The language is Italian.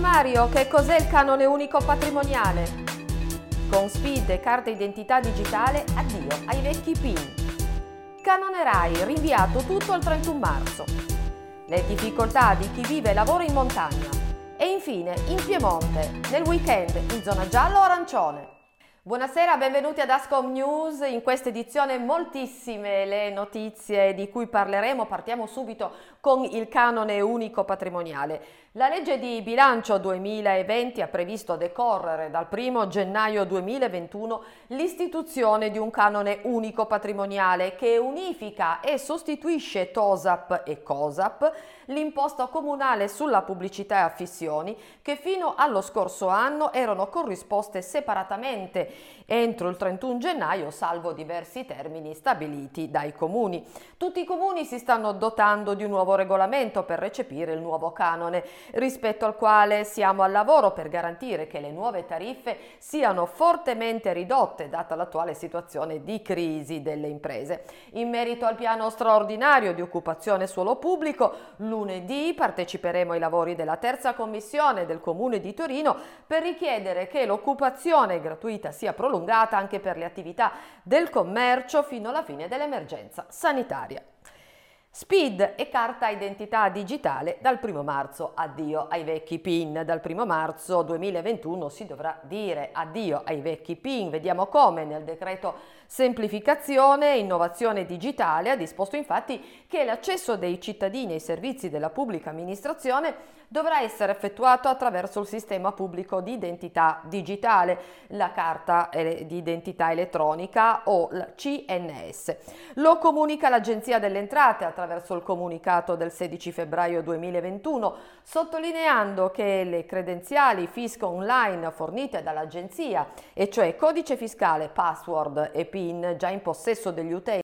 Mario, che cos'è il canone unico patrimoniale? Con SPID e carta identità digitale, addio ai vecchi PIN. Canone Rai, rinviato tutto al 31 marzo. Le difficoltà di chi vive e lavora in montagna. E infine, in Piemonte, nel weekend, in zona giallo-arancione. Buonasera, benvenuti ad Ascom News. In questa edizione moltissime le notizie di cui parleremo. Partiamo subito con il canone unico patrimoniale. La legge di bilancio 2020 ha previsto, a decorrere dal 1 gennaio 2021, l'istituzione di un canone unico patrimoniale che unifica e sostituisce TOSAP e COSAP, l'imposta comunale sulla pubblicità e affissioni, che fino allo scorso anno erano corrisposte separatamente entro il 31 gennaio, salvo diversi termini stabiliti dai comuni. Tutti i comuni si stanno dotando di un nuovo regolamento per recepire il nuovo canone, rispetto al quale siamo al lavoro per garantire che le nuove tariffe siano fortemente ridotte, data l'attuale situazione di crisi delle imprese. In merito al piano straordinario di occupazione suolo pubblico, lunedì parteciperemo ai lavori della terza commissione del Comune di Torino per richiedere che l'occupazione gratuita sia prolungata anche per le attività del commercio fino alla fine dell'emergenza sanitaria. SPID e carta identità digitale dal 1 marzo, addio ai vecchi PIN. Dal 1 marzo 2021 si dovrà dire addio ai vecchi PIN. Vediamo come. Nel decreto semplificazione e innovazione digitale ha disposto infatti che l'accesso dei cittadini ai servizi della pubblica amministrazione dovrà essere effettuato attraverso il sistema pubblico di identità digitale, la carta di identità elettronica o il CNS. Lo comunica l'Agenzia delle Entrate attraverso il comunicato del 16 febbraio 2021, sottolineando che le credenziali Fisco Online fornite dall'agenzia, e cioè codice fiscale, password e PIN già in possesso degli utenti,